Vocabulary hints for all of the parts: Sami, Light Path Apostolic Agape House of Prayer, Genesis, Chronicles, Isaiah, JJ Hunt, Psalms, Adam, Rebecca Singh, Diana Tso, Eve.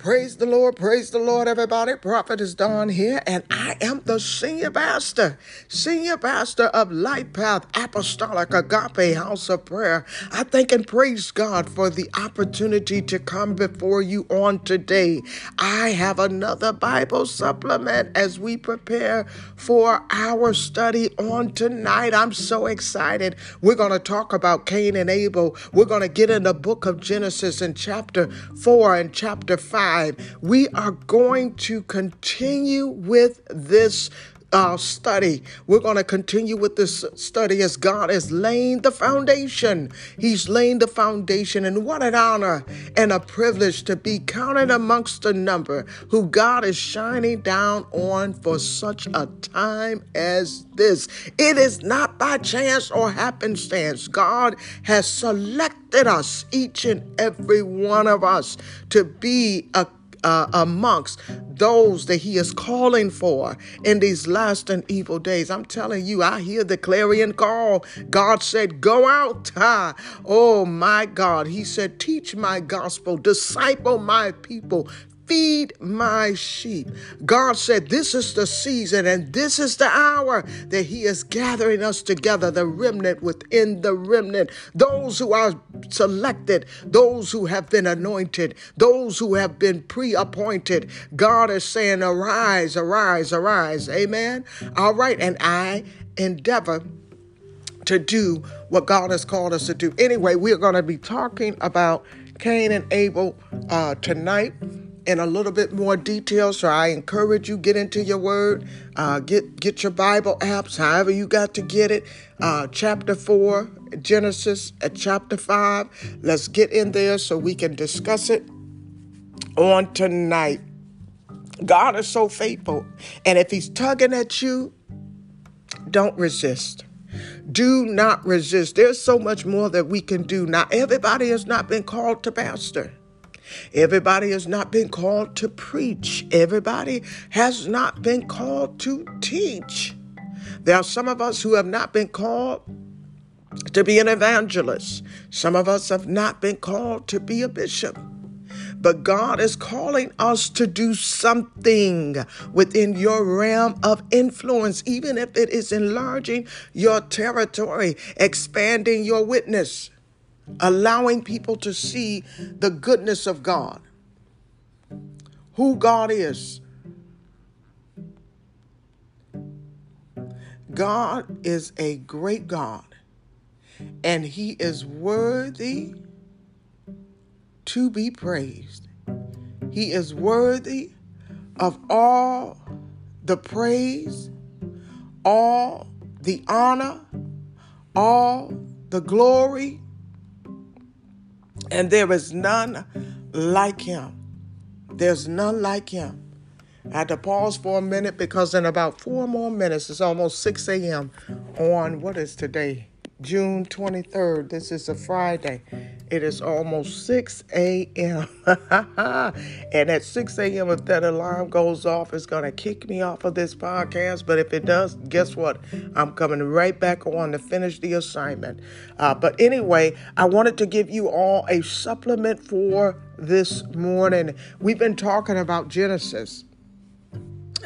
Praise the Lord, everybody. Prophet is Don here, and I am the senior pastor of Light Path Apostolic Agape House of Prayer. I thank and praise God for the opportunity to come before you on today. I have another Bible supplement as we prepare for our study on tonight. I'm so excited. We're going to talk about Cain and Abel. We're going to get in the book of Genesis in chapter 4 and chapter 5. We are going to continue with this study. We're going to continue with this study as God has laid the foundation. He's laid the foundation, and what an honor and a privilege to be counted amongst the number who God is shining down on for such a time as this. It is not by chance or happenstance. God has selected us, each and every one of us, to be amongst those that he is calling for in these last and evil days. I'm telling you, I hear the clarion call. God said, go out. Oh my God. He said, teach my gospel, disciple my people, feed my sheep. God said, this is the season and this is the hour that he is gathering us together, the remnant within the remnant, those who are selected, those who have been anointed, those who have been pre-appointed. God is saying, arise, arise, arise. Amen. All right. And I endeavor to do what God has called us to do. Anyway, we're going to be talking about Cain and Abel tonight in a little bit more detail. So I encourage you, get into your word, get your Bible apps, however you got to get it. Chapter 4, Genesis, at chapter 5. Let's get in there so we can discuss it on tonight. God is so faithful. And if he's tugging at you, don't resist. Do not resist. There's so much more that we can do. Now, everybody has not been called to pastor. Everybody has not been called to preach. Everybody has not been called to teach. There are some of us who have not been called to be an evangelist. Some of us have not been called to be a bishop. But God is calling us to do something within your realm of influence, even if it is enlarging your territory, expanding your witness, allowing people to see the goodness of God, who God is. God is a great God, and he is worthy to be praised. He is worthy of all the praise, all the honor, all the glory. And there is none like him. There's none like him. I had to pause for a minute because in about 4 more minutes, it's almost 6 a.m. on, what is today? June 23rd. This is a Friday. It is almost 6 a.m. And at 6 a.m., if that alarm goes off, it's going to kick me off of this podcast. But if it does, guess what? I'm coming right back on to finish the assignment. But anyway, I wanted to give you all a supplement for this morning. We've been talking about Genesis.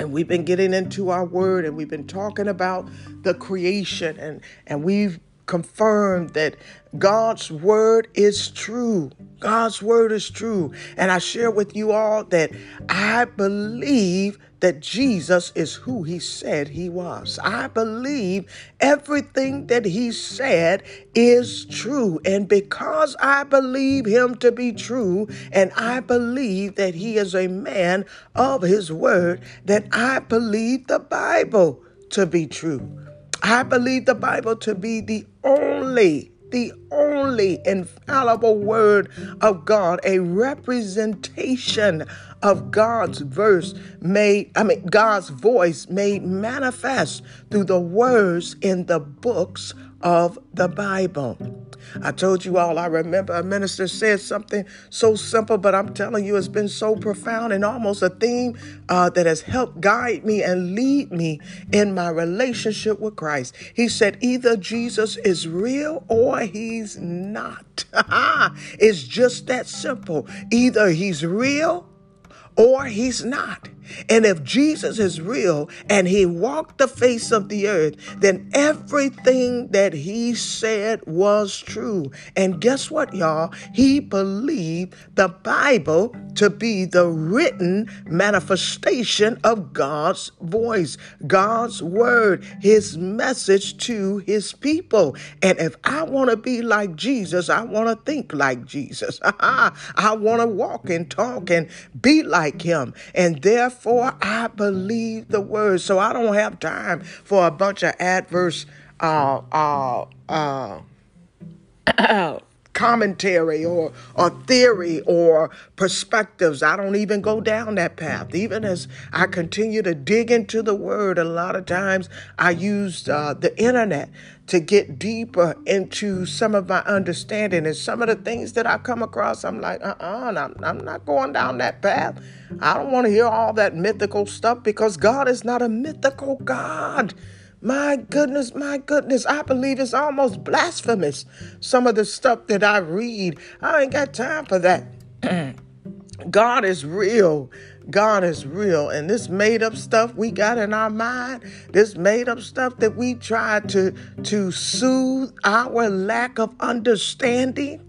And we've been getting into our word, and we've been talking about the creation, and we've confirmed that God's word is true. God's word is true. And I share with you all that I believe that Jesus is who he said he was. I believe everything that he said is true. And because I believe him to be true, and I believe that he is a man of his word, then I believe the Bible to be true. I believe the Bible to be the only infallible word of God, a representation of God's voice made manifest through the words in the books of the Bible. I told you all, I remember a minister said something so simple, but I'm telling you, it's been so profound and almost a theme that has helped guide me and lead me in my relationship with Christ. He said, either Jesus is real or he's not. It's just that simple. Either he's real or he's not. And if Jesus is real and he walked the face of the earth, then everything that he said was true. And guess what, y'all? He believed the Bible to be the written manifestation of God's voice, God's word, his message to his people. And if I want to be like Jesus, I want to think like Jesus. I want to walk and talk and be like him. And therefore, I believe the word. So I don't have time for a bunch of adverse commentary or theory or perspectives. I don't even go down that path. Even as I continue to dig into the word, a lot of times I use the internet to get deeper into some of my understanding. And some of the things that I come across, I'm like, I'm not going down that path. I don't want to hear all that mythical stuff, because God is not a mythical God. My goodness, I believe it's almost blasphemous, some of the stuff that I read. I ain't got time for that. God is real. God is real. And this made-up stuff we got in our mind, this made-up stuff that we try to soothe our lack of understanding,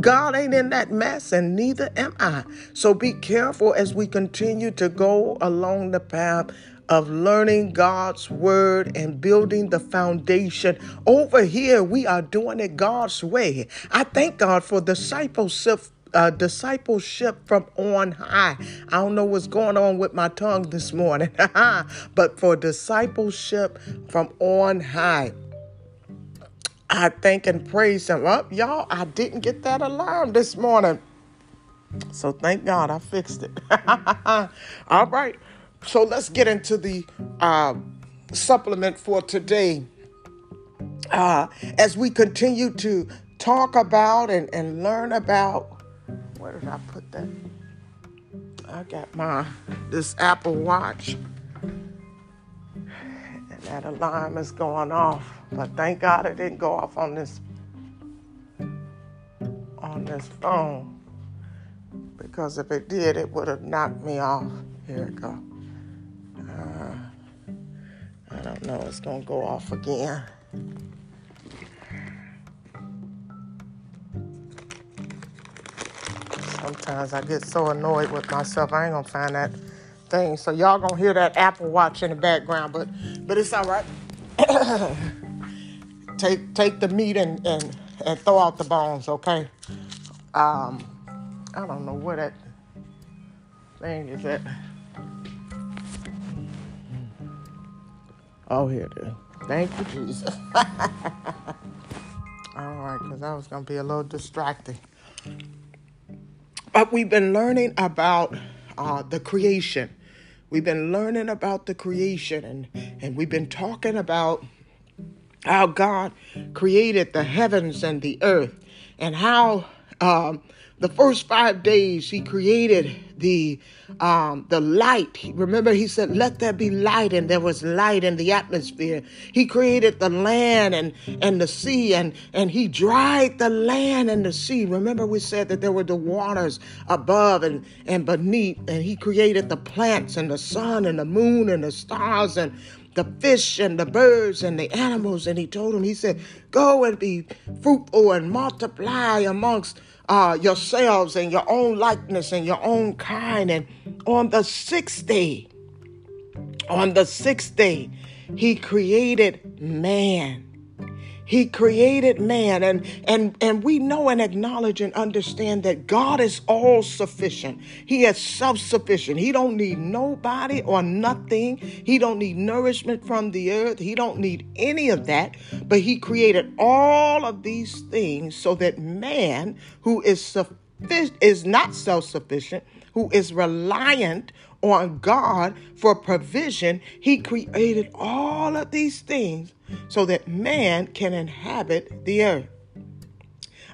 God ain't in that mess, and neither am I. So be careful as we continue to go along the path of learning God's word and building the foundation. Over here, we are doing it God's way. I thank God for discipleship from on high. I don't know what's going on with my tongue this morning, but for discipleship from on high. I thank and praise him. Oh, y'all, I didn't get that alarm this morning. So thank God I fixed it. All right. So let's get into the supplement for today. As we continue to talk about and learn about, where did I put that? I got this Apple Watch, and that alarm is going off. But thank God it didn't go off on this phone, because if it did, it would have knocked me off. Here it goes. I don't know. It's going to go off again. Sometimes I get so annoyed with myself. I ain't going to find that thing. So y'all going to hear that Apple Watch in the background, but it's all right. Take the meat and throw out the bones, okay? I don't know where that thing is at. Oh, here it is. Thank you, Jesus. All right, because I was going to be a little distracted. But we've been learning about the creation. We've been learning about the creation, and we've been talking about how God created the heavens and the earth, and how the first 5 days he created the light. Remember, he said, let there be light, and there was light in the atmosphere. He created the land and the sea, and he dried the land and the sea. Remember, we said that there were the waters above and beneath, and he created the plants and the sun and the moon and the stars and the fish and the birds and the animals. And he told them, he said, go and be fruitful and multiply amongst yourselves and your own likeness and your own kind. And on the sixth day, he created man. He created man, and we know and acknowledge and understand that God is all sufficient. He is self-sufficient. He don't need nobody or nothing. He don't need nourishment from the earth. He don't need any of that. But he created all of these things so that man, who is not self-sufficient, who is reliant on God for provision, he created all of these things so that man can inhabit the earth.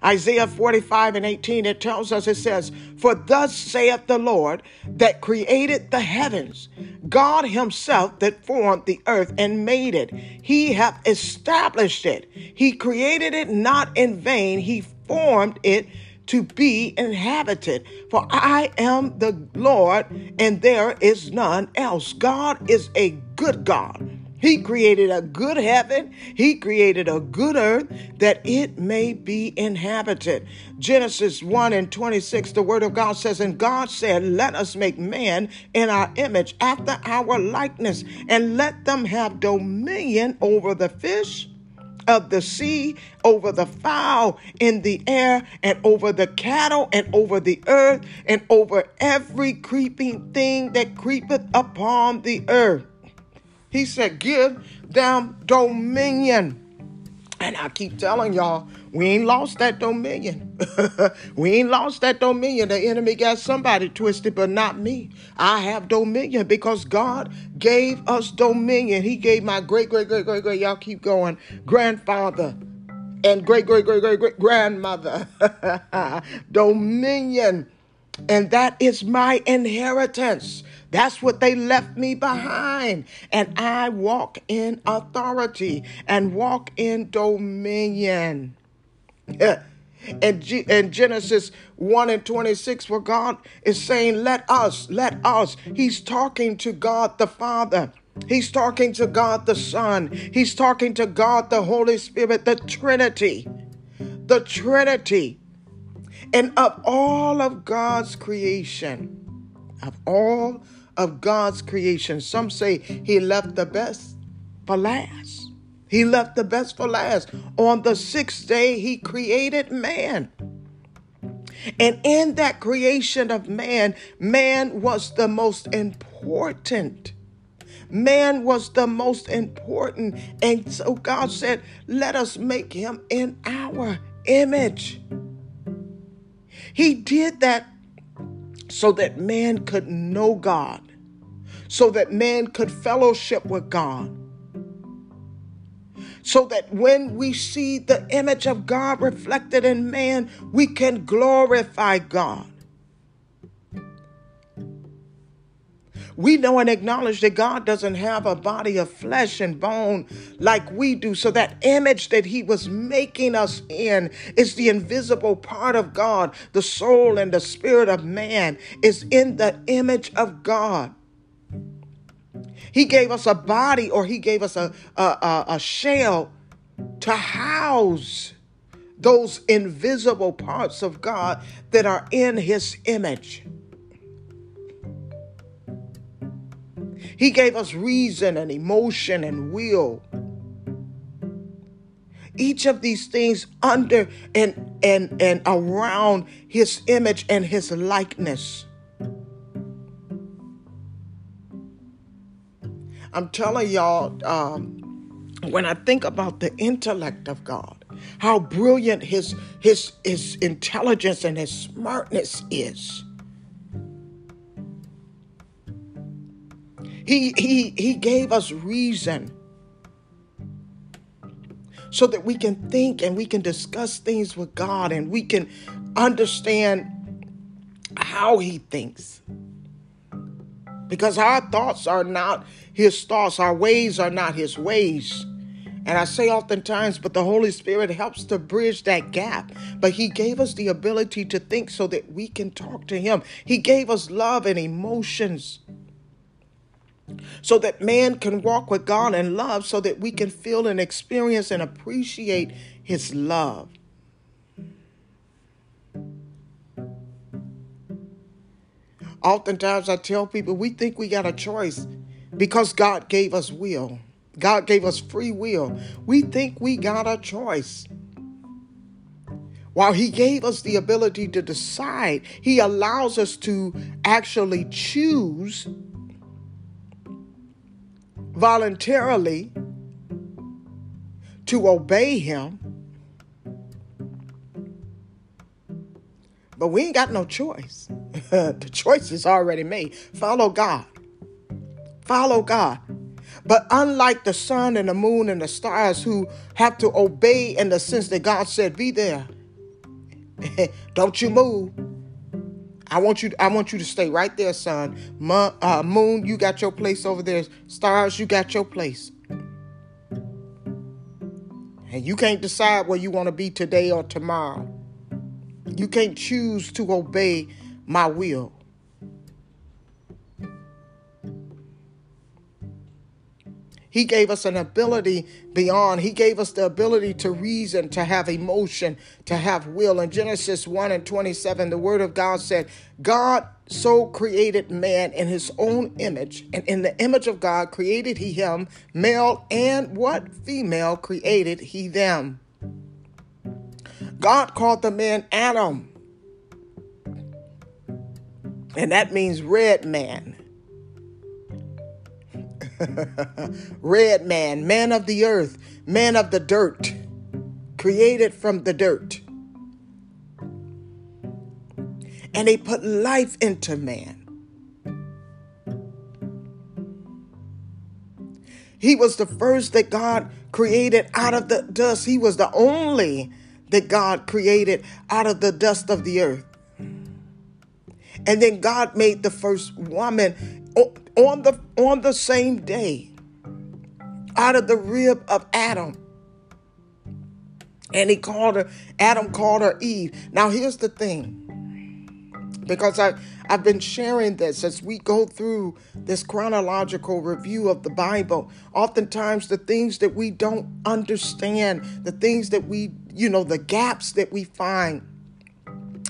Isaiah 45:18, it tells us, it says, for thus saith the Lord that created the heavens, God himself that formed the earth and made it. He hath established it. He created it not in vain. He formed it to be inhabited, for I am the Lord and there is none else. God is a good God. He created a good heaven. He created a good earth that it may be inhabited. Genesis 1:26, the word of God says, and God said, let us make man in our image after our likeness, and let them have dominion over the fish of the sea, over the fowl in the air, and over the cattle, and over the earth, and over every creeping thing that creepeth upon the earth. He said, give them dominion. And I keep telling y'all, we ain't lost that dominion. We ain't lost that dominion. The enemy got somebody twisted, but not me. I have dominion because God gave us dominion. He gave my great, y'all keep going, grandfather and great grandmother dominion. And that is my inheritance. That's what they left me behind. And I walk in authority and walk in dominion. And Genesis 1:26, where God is saying, let us. He's talking to God the Father. He's talking to God the Son. He's talking to God the Holy Spirit, the Trinity. The Trinity. And of all of God's creation, some say he left the best for last. He left the best for last. On the sixth day, he created man. And in that creation of man, man was the most important. And so God said, let us make him in our image. He did that so that man could know God, so that man could fellowship with God, so that when we see the image of God reflected in man, we can glorify God. We know and acknowledge that God doesn't have a body of flesh and bone like we do. So that image that he was making us in is the invisible part of God. The soul and the spirit of man is in the image of God. He gave us a body, or he gave us a shell to house those invisible parts of God that are in his image. He gave us reason and emotion and will. Each of these things under and around his image and his likeness. I'm telling y'all, when I think about the intellect of God, how brilliant his intelligence and his smartness is. He gave us reason so that we can think and we can discuss things with God, and we can understand how he thinks. Because our thoughts are not his thoughts. Our ways are not his ways. And I say oftentimes, but the Holy Spirit helps to bridge that gap. But he gave us the ability to think so that we can talk to him. He gave us love and emotions, so that man can walk with God in love, so that we can feel and experience and appreciate his love. Oftentimes I tell people, we think we got a choice because God gave us will. God gave us free will. We think we got a choice. While he gave us the ability to decide, he allows us to actually choose voluntarily to obey him, but we ain't got no choice. The choice is already made. Follow God. But unlike the sun and the moon and the stars, who have to obey in the sense that God said, be there. Don't you move. I want you to stay right there, son. Moon, you got your place over there. Stars, you got your place. And you can't decide where you want to be today or tomorrow. will. You can't choose to obey my will. He gave us an ability beyond. He gave us the ability to reason, to have emotion, to have will. In Genesis 1:27, the word of God said, God so created man in his own image. And in the image of God created he him, male and what? Female created he them. God called the man Adam. And that means red man. Red man, man of the earth, man of the dirt, created from the dirt. And they put life into man. He was the first that God created out of the dust. He was the only that God created out of the dust of the earth. And then God made the first woman on the same day, out of the rib of Adam. And he called her, Adam called her Eve. Now here's the thing, because I've been sharing this as we go through this chronological review of the Bible. Oftentimes the things that we don't understand, the things that we, the gaps that we find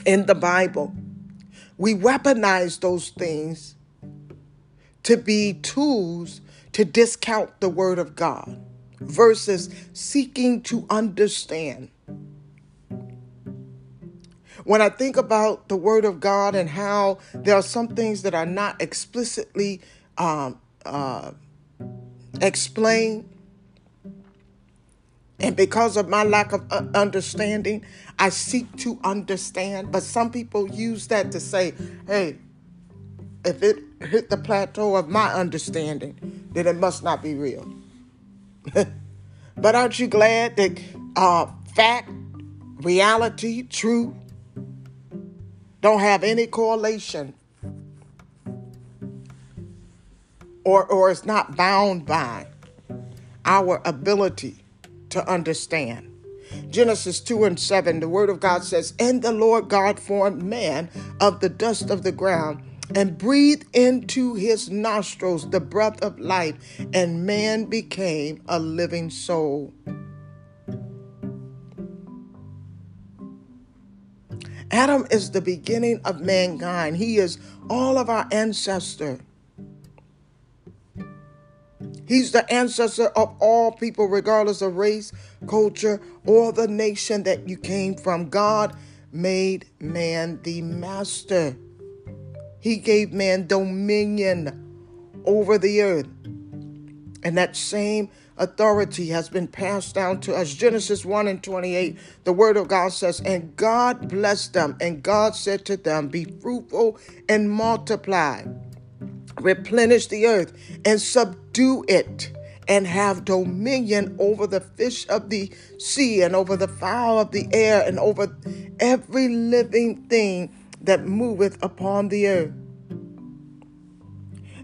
in the Bible, we weaponize those things to be tools to discount the word of God versus seeking to understand. When I think about the word of God and how there are some things that are not explicitly explained, and because of my lack of understanding, I seek to understand. But some people use that to say, hey, if it hit the plateau of my understanding, then it must not be real. But aren't you glad that fact, reality, truth don't have any correlation, or it's not bound by our ability to understand? Genesis 2:7, the word of God says, and the Lord God formed man of the dust of the ground and breathed into his nostrils the breath of life, and man became a living soul. Adam is the beginning of mankind. He is all of our ancestor. He's the ancestor of all people, regardless of race, culture, or the nation that you came from. God made man the master. He gave man dominion over the earth. And that same authority has been passed down to us. Genesis 1:28, the word of God says, and God blessed them, and God said to them, be fruitful and multiply, replenish the earth and subdue it, and have dominion over the fish of the sea and over the fowl of the air and over every living thing that moveth upon the earth.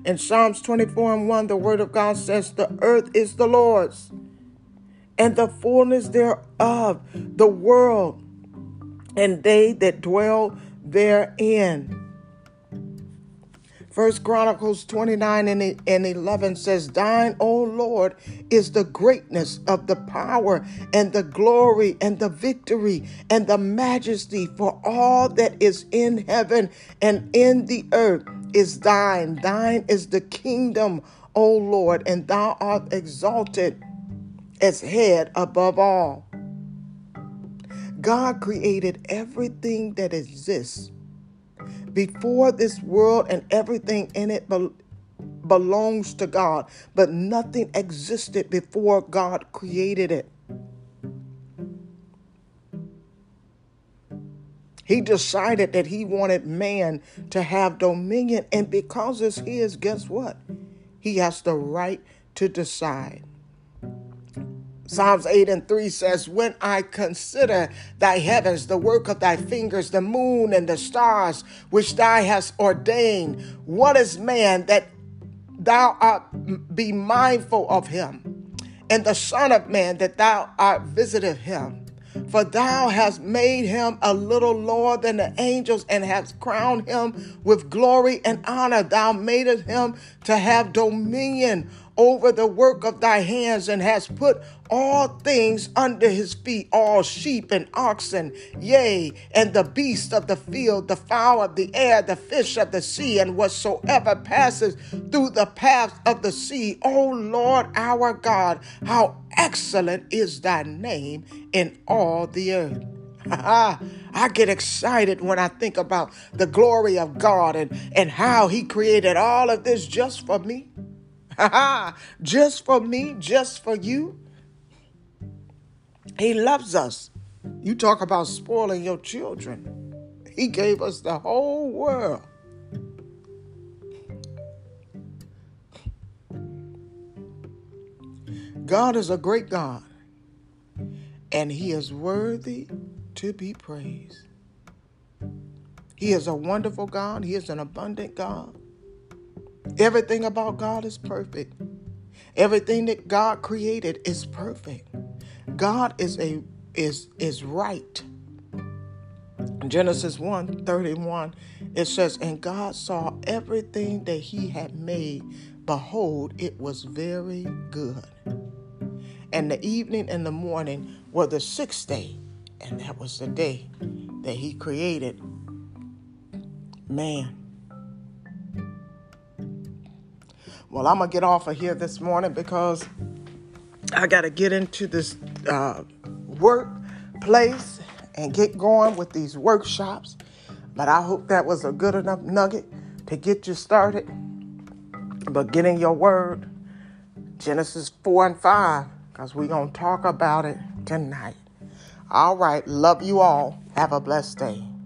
In Psalms 24:1, the word of God says, the earth is the Lord's and the fullness thereof, the world and they that dwell therein. First Chronicles 29:11 says, thine, O Lord, is the greatness of the power and the glory and the victory and the majesty, for all that is in heaven and in the earth is thine. Thine is the kingdom, O Lord, and thou art exalted as head above all. God created everything that exists. Before this world and everything in it belongs to God, but nothing existed before God created it. He decided that he wanted man to have dominion, and because it's his, guess what? He has the right to decide. Psalms 8:3 says, when I consider thy heavens, the work of thy fingers, the moon and the stars, which thou hast ordained, what is man that thou art be mindful of him, and the son of man that thou art visited him? For thou hast made him a little lower than the angels and hast crowned him with glory and honor. Thou madest him to have dominion over the work of thy hands and hast put all things under his feet, all sheep and oxen, yea, and the beasts of the field, the fowl of the air, the fish of the sea, and whatsoever passes through the paths of the sea. O Lord our God, how excellent is thy name in all the earth. I get excited when I think about the glory of God and how he created all of this just for me. Just for me, just for you. He loves us. You talk about spoiling your children. He gave us the whole world. God is a great God, and he is worthy to be praised. He is a wonderful God. He is an abundant God. Everything about God is perfect. Everything that God created is perfect. God is right. Genesis 1:31, it says, and God saw everything that he had made. Behold, it was very good. And the evening and the morning were the sixth day. And that was the day that he created man. Well, I'm going to get off of here this morning because I got to get into this workplace and get going with these workshops. But I hope that was a good enough nugget to get you started. But get in your word, Genesis 4 and 5, because we're going to talk about it tonight. All right. Love you all. Have a blessed day.